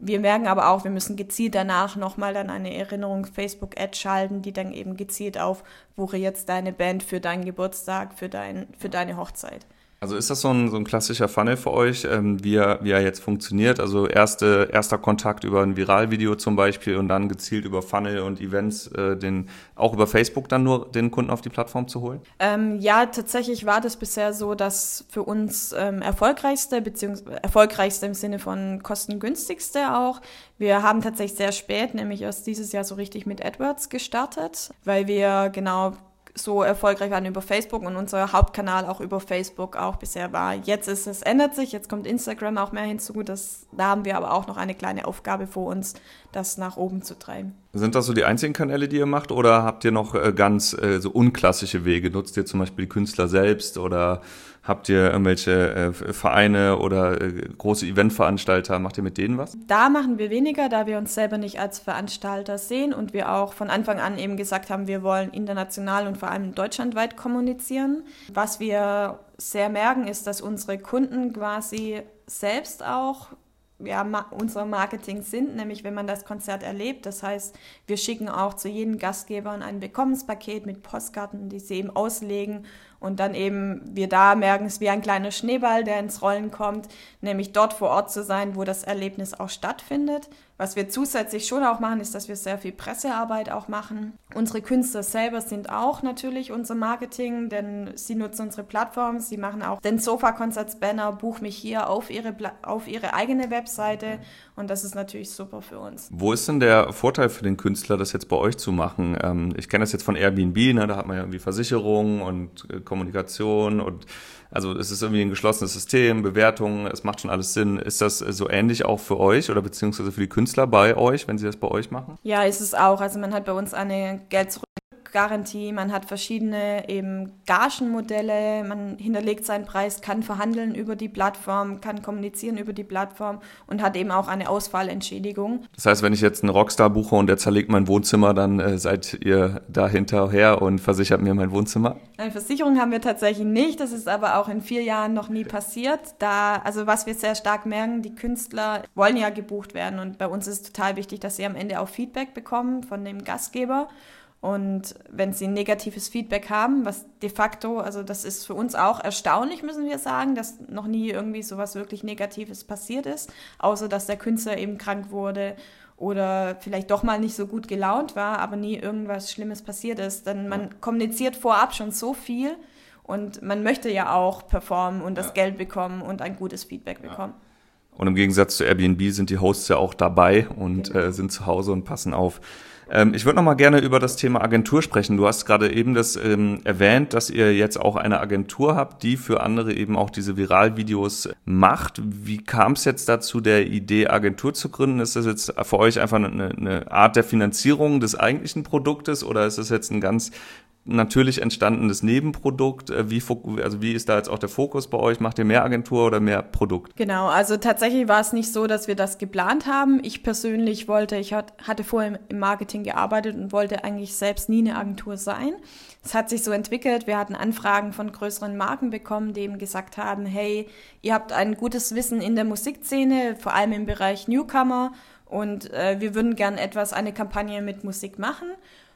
Wir merken aber auch, wir müssen gezielt danach nochmal dann eine Erinnerung Facebook-Ad schalten, die dann eben gezielt auf, buche jetzt deine Band für deinen Geburtstag, für dein, für deine Hochzeit. Also ist das so ein, so ein klassischer Funnel für euch, ähm, wie, er, wie er jetzt funktioniert? Also erste, erster Kontakt über ein Viral-Video zum Beispiel und dann gezielt über Funnel und Events, äh, den auch über Facebook dann nur den Kunden auf die Plattform zu holen? Ähm, ja, tatsächlich war das bisher so, dass für uns ähm, erfolgreichste, beziehungsweise erfolgreichste im Sinne von kostengünstigste auch. Wir haben tatsächlich sehr spät, nämlich erst dieses Jahr so richtig mit AdWords gestartet, weil wir genau so erfolgreich waren über Facebook und unser Hauptkanal auch über Facebook auch bisher war. Jetzt ist es, ändert sich, jetzt kommt Instagram auch mehr hinzu. Das, da haben wir aber auch noch eine kleine Aufgabe vor uns, das nach oben zu treiben. Sind das so die einzigen Kanäle, die ihr macht, oder habt ihr noch ganz äh, so unklassische Wege? Nutzt ihr zum Beispiel die Künstler selbst oder habt ihr irgendwelche äh, Vereine oder äh, große Eventveranstalter? Macht ihr mit denen was? Da machen wir weniger, da wir uns selber nicht als Veranstalter sehen und wir auch von Anfang an eben gesagt haben, wir wollen international und vor allem deutschlandweit kommunizieren. Was wir sehr merken, ist, dass unsere Kunden quasi selbst auch ja, ma- unser Marketing sind, nämlich wenn man das Konzert erlebt. Das heißt, wir schicken auch zu jedem Gastgeber ein Willkommenspaket mit Postkarten, die sie eben auslegen. Und dann eben, wir da merken es wie ein kleiner Schneeball, der ins Rollen kommt, nämlich dort vor Ort zu sein, wo das Erlebnis auch stattfindet. Was wir zusätzlich schon auch machen, ist, dass wir sehr viel Pressearbeit auch machen. Unsere Künstler selber sind auch natürlich unser Marketing, denn sie nutzen unsere Plattform, sie machen auch den Sofaconcerts-Banner, buch mich hier auf ihre, auf ihre eigene Webseite, und das ist natürlich super für uns. Wo ist denn der Vorteil für den Künstler, das jetzt bei euch zu machen? Ich kenne das jetzt von Airbnb, ne? Da hat man ja irgendwie Versicherungen und Kommunikation und also es ist irgendwie ein geschlossenes System, Bewertungen, es macht schon alles Sinn. Ist das so ähnlich auch für euch oder beziehungsweise für die Künstler bei euch, wenn sie das bei euch machen? Ja, ist es auch. Also man hat bei uns eine Geld zurück Garantie, man hat verschiedene eben Gagenmodelle, man hinterlegt seinen Preis, kann verhandeln über die Plattform, kann kommunizieren über die Plattform und hat eben auch eine Ausfallentschädigung. Das heißt, wenn ich jetzt einen Rockstar buche und der zerlegt mein Wohnzimmer, dann äh, seid ihr da hinterher und versichert mir mein Wohnzimmer? Eine Versicherung haben wir tatsächlich nicht, das ist aber auch in vier Jahren noch nie passiert. Da, also was wir sehr stark merken, die Künstler wollen ja gebucht werden und bei uns ist es total wichtig, dass sie am Ende auch Feedback bekommen von dem Gastgeber. Und wenn sie negatives Feedback haben, was de facto, also das ist für uns auch erstaunlich, müssen wir sagen, dass noch nie irgendwie sowas wirklich Negatives passiert ist, außer dass der Künstler eben krank wurde oder vielleicht doch mal nicht so gut gelaunt war, aber nie irgendwas Schlimmes passiert ist. Denn man kommuniziert vorab schon so viel und man möchte ja auch performen und das ja. Geld bekommen und ein gutes Feedback ja. bekommen. Und im Gegensatz zu Airbnb sind die Hosts ja auch dabei und genau. äh, sind zu Hause und passen auf. Ähm, ich würde noch mal gerne über das Thema Agentur sprechen. Du hast gerade eben das ähm, erwähnt, dass ihr jetzt auch eine Agentur habt, die für andere eben auch diese Viralvideos macht. Wie kam es jetzt dazu, der Idee, Agentur zu gründen? Ist das jetzt für euch einfach eine, eine Art der Finanzierung des eigentlichen Produktes oder ist das jetzt ein ganz natürlich entstandenes Nebenprodukt? Wie, also wie ist da jetzt auch der Fokus bei euch? Macht ihr mehr Agentur oder mehr Produkt? Genau, also tatsächlich war es nicht so, dass wir das geplant haben. Ich persönlich wollte, ich hat, hatte vorher im Marketing gearbeitet und wollte eigentlich selbst nie eine Agentur sein. Es hat sich so entwickelt, wir hatten Anfragen von größeren Marken bekommen, die eben gesagt haben, hey, ihr habt ein gutes Wissen in der Musikszene, vor allem im Bereich Newcomer und äh, wir würden gern etwas, eine Kampagne mit Musik machen.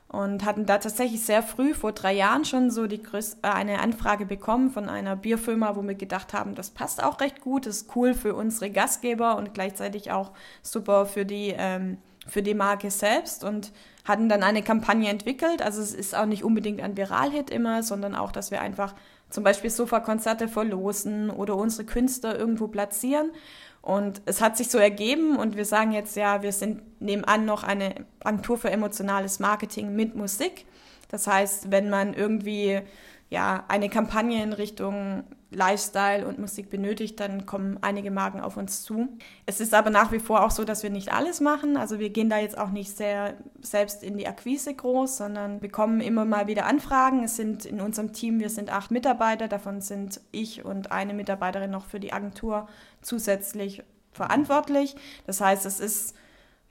Und hatten da tatsächlich sehr früh, vor drei Jahren schon so die größ- äh, eine Anfrage bekommen von einer Bierfirma, wo wir gedacht haben, das passt auch recht gut, das ist cool für unsere Gastgeber und gleichzeitig auch super für die, ähm, für die Marke selbst und hatten dann eine Kampagne entwickelt. Also es ist auch nicht unbedingt ein Viral-Hit immer, sondern auch, dass wir einfach zum Beispiel Sofakonzerte verlosen oder unsere Künstler irgendwo platzieren. Und es hat sich so ergeben und wir sagen jetzt ja, wir sind nebenan noch eine Agentur für emotionales Marketing mit Musik. Das heißt, wenn man irgendwie ja, eine Kampagne in Richtung Lifestyle und Musik benötigt, dann kommen einige Marken auf uns zu. Es ist aber nach wie vor auch so, dass wir nicht alles machen. Also wir gehen da jetzt auch nicht sehr selbst in die Akquise groß, sondern bekommen immer mal wieder Anfragen. Es sind in unserem Team, wir sind acht Mitarbeiter, davon sind ich und eine Mitarbeiterin noch für die Agentur zusätzlich verantwortlich. Das heißt, es ist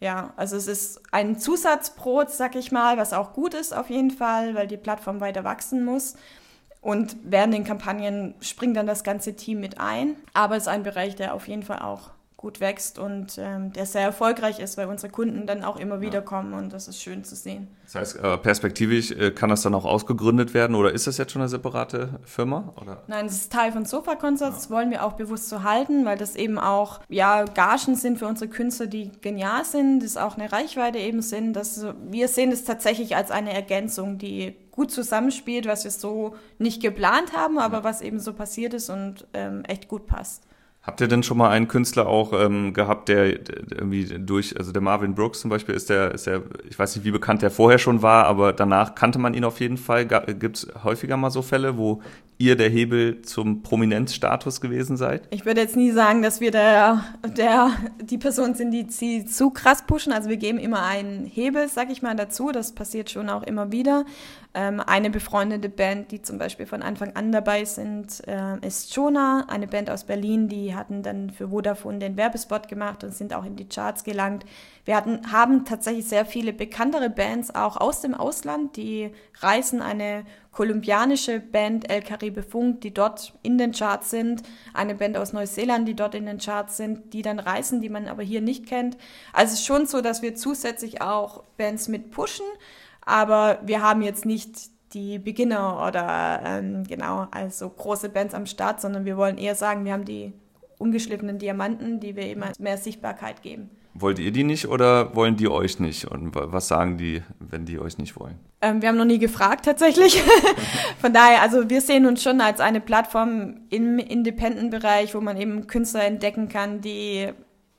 Ja, also es ist ein Zusatzbrot, sag ich mal, was auch gut ist auf jeden Fall, weil die Plattform weiter wachsen muss. Und während den Kampagnen springt dann das ganze Team mit ein. Aber es ist ein Bereich, der auf jeden Fall auch gut wächst und ähm, der sehr erfolgreich ist, weil unsere Kunden dann auch immer wieder kommen und das ist schön zu sehen. Das heißt, äh, perspektivisch äh, kann das dann auch ausgegründet werden oder ist das jetzt schon eine separate Firma? Oder? Nein, das ist Teil von Sofaconcerts, ja. wollen wir auch bewusst so halten, weil das eben auch ja, Gagen sind für unsere Künstler, die genial sind, das auch eine Reichweite eben sind. Dass, wir sehen das tatsächlich als eine Ergänzung, die gut zusammenspielt, was wir so nicht geplant haben, aber ja. was eben so passiert ist und ähm, echt gut passt. Habt ihr denn schon mal einen Künstler auch ähm, gehabt, der, der irgendwie durch, also der Marvin Brooks zum Beispiel ist der, ist der, ich weiß nicht, wie bekannt der vorher schon war, aber danach kannte man ihn auf jeden Fall. Gibt es häufiger mal so Fälle, wo ihr der Hebel zum Prominenzstatus gewesen seid? Ich würde jetzt nie sagen, dass wir der, der die Person sind, die sie zu krass pushen. Also wir geben immer einen Hebel, sag ich mal, dazu. Das passiert schon auch immer wieder. Ähm, eine befreundete Band, die zum Beispiel von Anfang an dabei sind, äh, ist Jonah, eine Band aus Berlin, die hatten dann für Vodafone den Werbespot gemacht und sind auch in die Charts gelangt. Wir hatten, haben tatsächlich sehr viele bekanntere Bands auch aus dem Ausland, die reisen, eine kolumbianische Band, El Caribe Funk, die dort in den Charts sind, eine Band aus Neuseeland, die dort in den Charts sind, die dann reisen, die man aber hier nicht kennt. Also es ist schon so, dass wir zusätzlich auch Bands mit pushen, aber wir haben jetzt nicht die Beginner oder ähm, genau, also große Bands am Start, sondern wir wollen eher sagen, wir haben die ungeschliffenen Diamanten, die wir eben mehr Sichtbarkeit geben. Wollt ihr die nicht oder wollen die euch nicht? Und was sagen die, wenn die euch nicht wollen? Ähm, wir haben noch nie gefragt tatsächlich. Von daher, also wir sehen uns schon als eine Plattform im Independent-Bereich, wo man eben Künstler entdecken kann, die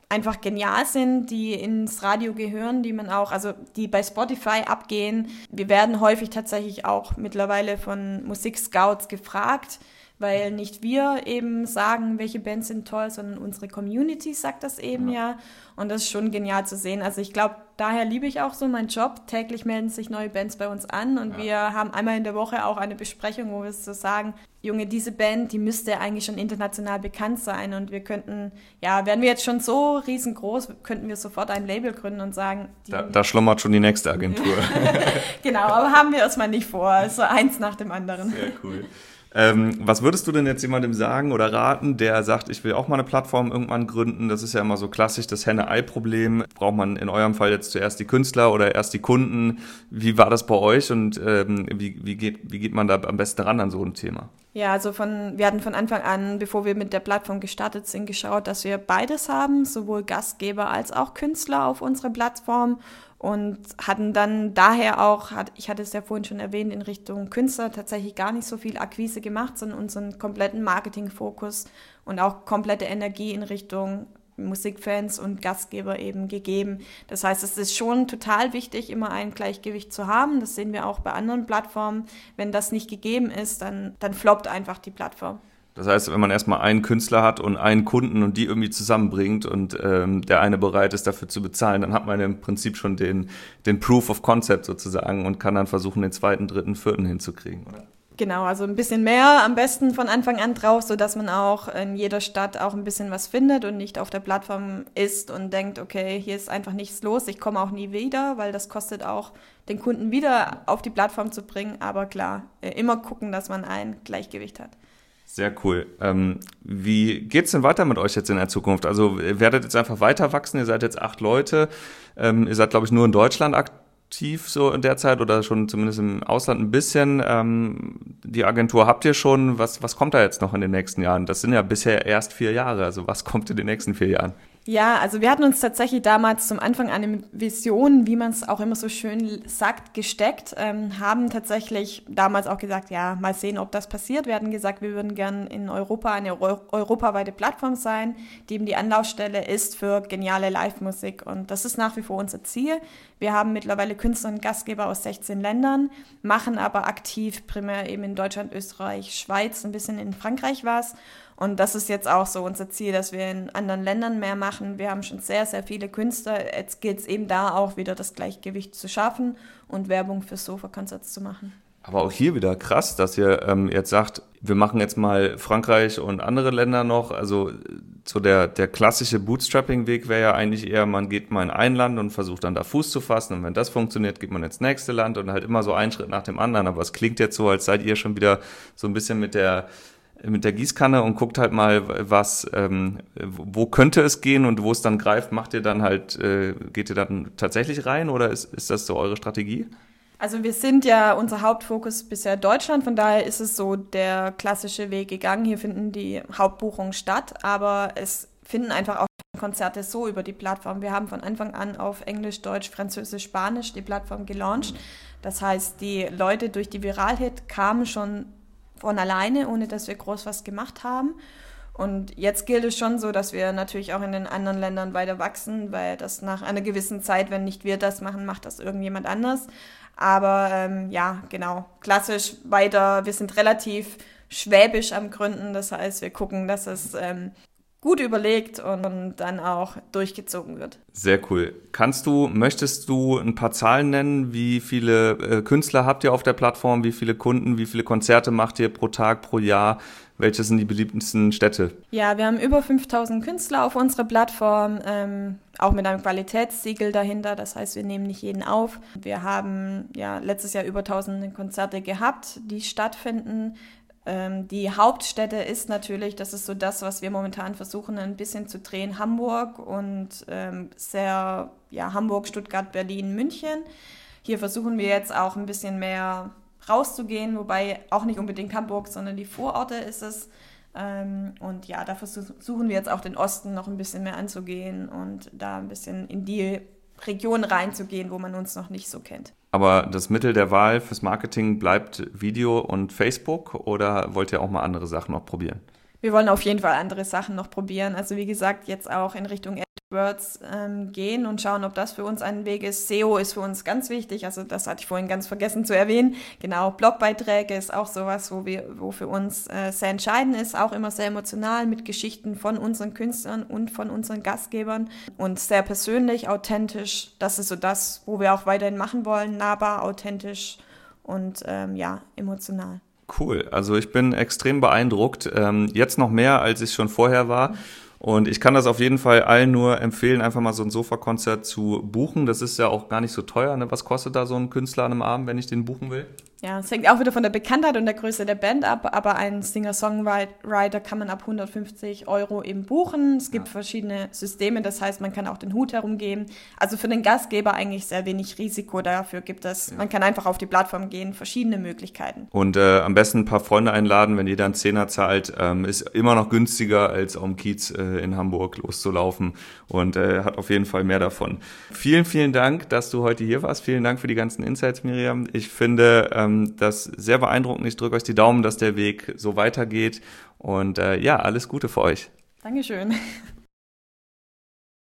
einfach genial sind, die ins Radio gehören, die man auch, also die bei Spotify abgehen. Wir werden häufig tatsächlich auch mittlerweile von Musikscouts gefragt, weil nicht wir eben sagen, welche Bands sind toll, sondern unsere Community sagt das eben ja. ja. Und das ist schon genial zu sehen. Also ich glaube, daher liebe ich auch so meinen Job. Täglich melden sich neue Bands bei uns an und ja. wir haben einmal in der Woche auch eine Besprechung, wo wir so sagen, Junge, diese Band, die müsste eigentlich schon international bekannt sein und wir könnten, ja, wären wir jetzt schon so riesengroß, könnten wir sofort ein Label gründen und sagen... Die da, da schlummert schon die nächste Agentur. Genau, aber haben wir erstmal nicht vor. Also eins nach dem anderen. Sehr cool. Ähm, was würdest du denn jetzt jemandem sagen oder raten, der sagt, ich will auch mal eine Plattform irgendwann gründen? Das ist ja immer so klassisch, das Henne-Ei-Problem. Braucht man in eurem Fall jetzt zuerst die Künstler oder erst die Kunden? Wie war das bei euch und ähm, wie, wie, geht, wie geht man da am besten ran an so ein Thema? Ja, also von, wir hatten von Anfang an, bevor wir mit der Plattform gestartet sind, geschaut, dass wir beides haben, sowohl Gastgeber als auch Künstler auf unserer Plattform. Und hatten dann daher auch, ich hatte es ja vorhin schon erwähnt, in Richtung Künstler tatsächlich gar nicht so viel Akquise gemacht, sondern unseren kompletten Marketingfokus und auch komplette Energie in Richtung Musikfans und Gastgeber eben gegeben. Das heißt, es ist schon total wichtig, immer ein Gleichgewicht zu haben. Das sehen wir auch bei anderen Plattformen. Wenn das nicht gegeben ist, dann, dann floppt einfach die Plattform. Das heißt, wenn man erstmal einen Künstler hat und einen Kunden und die irgendwie zusammenbringt und ähm, der eine bereit ist, dafür zu bezahlen, dann hat man im Prinzip schon den, den Proof of Concept sozusagen und kann dann versuchen, den zweiten, dritten, vierten hinzukriegen, oder? Genau, also ein bisschen mehr am besten von Anfang an drauf, sodass man auch in jeder Stadt auch ein bisschen was findet und nicht auf der Plattform ist und denkt, okay, hier ist einfach nichts los, ich komme auch nie wieder, weil das kostet auch, den Kunden wieder auf die Plattform zu bringen. Aber klar, immer gucken, dass man ein Gleichgewicht hat. Sehr cool. Ähm, wie geht's denn weiter mit euch jetzt in der Zukunft? Also ihr werdet jetzt einfach weiter wachsen, ihr seid jetzt acht Leute, ähm, ihr seid, glaube ich, nur in Deutschland aktiv so in der Zeit oder schon zumindest im Ausland ein bisschen. Ähm, die Agentur habt ihr schon, was, was kommt da jetzt noch in den nächsten Jahren? Das sind ja bisher erst vier Jahre, also was kommt in den nächsten vier Jahren? Ja, also wir hatten uns tatsächlich damals zum Anfang eine Vision, wie man es auch immer so schön sagt, gesteckt, ähm, haben tatsächlich damals auch gesagt, ja, mal sehen, ob das passiert. Wir hatten gesagt, wir würden gern in Europa eine Euro- europaweite Plattform sein, die eben die Anlaufstelle ist für geniale Live-Musik. Und das ist nach wie vor unser Ziel. Wir haben mittlerweile Künstler und Gastgeber aus sechzehn Ländern, machen aber aktiv primär eben in Deutschland, Österreich, Schweiz, ein bisschen in Frankreich was. Und das ist jetzt auch so unser Ziel, dass wir in anderen Ländern mehr machen. Wir haben schon sehr, sehr viele Künstler. Jetzt geht es eben da auch wieder, das Gleichgewicht zu schaffen und Werbung für Sofaconcerts zu machen. Aber auch hier wieder krass, dass ihr ähm, jetzt sagt, wir machen jetzt mal Frankreich und andere Länder noch. Also so der, der klassische Bootstrapping-Weg wäre ja eigentlich eher, man geht mal in ein Land und versucht dann da Fuß zu fassen. Und wenn das funktioniert, geht man ins nächste Land und halt immer so einen Schritt nach dem anderen. Aber es klingt jetzt so, als seid ihr schon wieder so ein bisschen mit der... mit der Gießkanne und guckt halt mal, was, ähm, wo könnte es gehen und wo es dann greift, macht ihr dann halt, äh, geht ihr dann tatsächlich rein oder ist, ist das so eure Strategie? Also wir sind ja, unser Hauptfokus bisher Deutschland, von daher ist es so der klassische Weg gegangen. Hier finden die Hauptbuchungen statt, aber es finden einfach auch Konzerte so über die Plattform. Wir haben von Anfang an auf Englisch, Deutsch, Französisch, Spanisch die Plattform gelauncht. Das heißt, die Leute durch die Viral-Hit kamen schon von alleine, ohne dass wir groß was gemacht haben. Und jetzt gilt es schon so, dass wir natürlich auch in den anderen Ländern weiter wachsen, weil das nach einer gewissen Zeit, wenn nicht wir das machen, macht das irgendjemand anders. Aber ähm, ja, genau, klassisch weiter. Wir sind relativ schwäbisch am Gründen, das heißt, wir gucken, dass es ähm, gut überlegt und dann auch durchgezogen wird. Sehr cool. Kannst du, möchtest du ein paar Zahlen nennen? Wie viele äh, Künstler habt ihr auf der Plattform? Wie viele Kunden? Wie viele Konzerte macht ihr pro Tag, pro Jahr? Welche sind die beliebtesten Städte? Ja, wir haben über fünftausend Künstler auf unserer Plattform, ähm, auch mit einem Qualitätssiegel dahinter. Das heißt, wir nehmen nicht jeden auf. Wir haben ja letztes Jahr über tausende Konzerte gehabt, die stattfinden. Die Hauptstädte ist natürlich, das ist so das, was wir momentan versuchen, ein bisschen zu drehen, Hamburg und ähm, sehr, ja, Hamburg, Stuttgart, Berlin, München. Hier versuchen wir jetzt auch ein bisschen mehr rauszugehen, wobei auch nicht unbedingt Hamburg, sondern die Vororte ist es. Ähm, und ja, da versuchen wir jetzt auch den Osten noch ein bisschen mehr anzugehen und da ein bisschen in die Region reinzugehen, wo man uns noch nicht so kennt. Aber das Mittel der Wahl fürs Marketing bleibt Video und Facebook oder wollt ihr auch mal andere Sachen noch probieren? Wir wollen auf jeden Fall andere Sachen noch probieren. Also wie gesagt, jetzt auch in Richtung Words ähm, gehen und schauen, ob das für uns ein Weg ist. S E O ist für uns ganz wichtig, also das hatte ich vorhin ganz vergessen zu erwähnen. Genau, Blogbeiträge ist auch sowas, wo wir, wo für uns äh, sehr entscheidend ist, auch immer sehr emotional mit Geschichten von unseren Künstlern und von unseren Gastgebern und sehr persönlich, authentisch. Das ist so das, wo wir auch weiterhin machen wollen, nahbar, authentisch und ähm, ja, emotional. Cool, also ich bin extrem beeindruckt, ähm, jetzt noch mehr, als ich schon vorher war. Und ich kann das auf jeden Fall allen nur empfehlen, einfach mal so ein Sofakonzert zu buchen. Das ist ja auch gar nicht so teuer, ne? Was kostet da so ein Künstler an einem Abend, wenn ich den buchen will? Ja, es hängt auch wieder von der Bekanntheit und der Größe der Band ab, aber einen Singer-Songwriter kann man ab hundertfünfzig Euro eben buchen. Es gibt ja verschiedene Systeme, das heißt, man kann auch den Hut herumgeben. Also für den Gastgeber eigentlich sehr wenig Risiko dafür gibt es. Ja. Man kann einfach auf die Plattform gehen, verschiedene Möglichkeiten. Und äh, am besten ein paar Freunde einladen, wenn jeder einen Zehner zahlt, ähm, ist immer noch günstiger, als am Kiez äh, in Hamburg loszulaufen und äh, hat auf jeden Fall mehr davon. Vielen, vielen Dank, dass du heute hier warst. Vielen Dank für die ganzen Insights, Miriam. Ich finde... Ähm, das ist sehr beeindruckend. Ich drücke euch die Daumen, dass der Weg so weitergeht. Und äh, ja, alles Gute für euch. Dankeschön.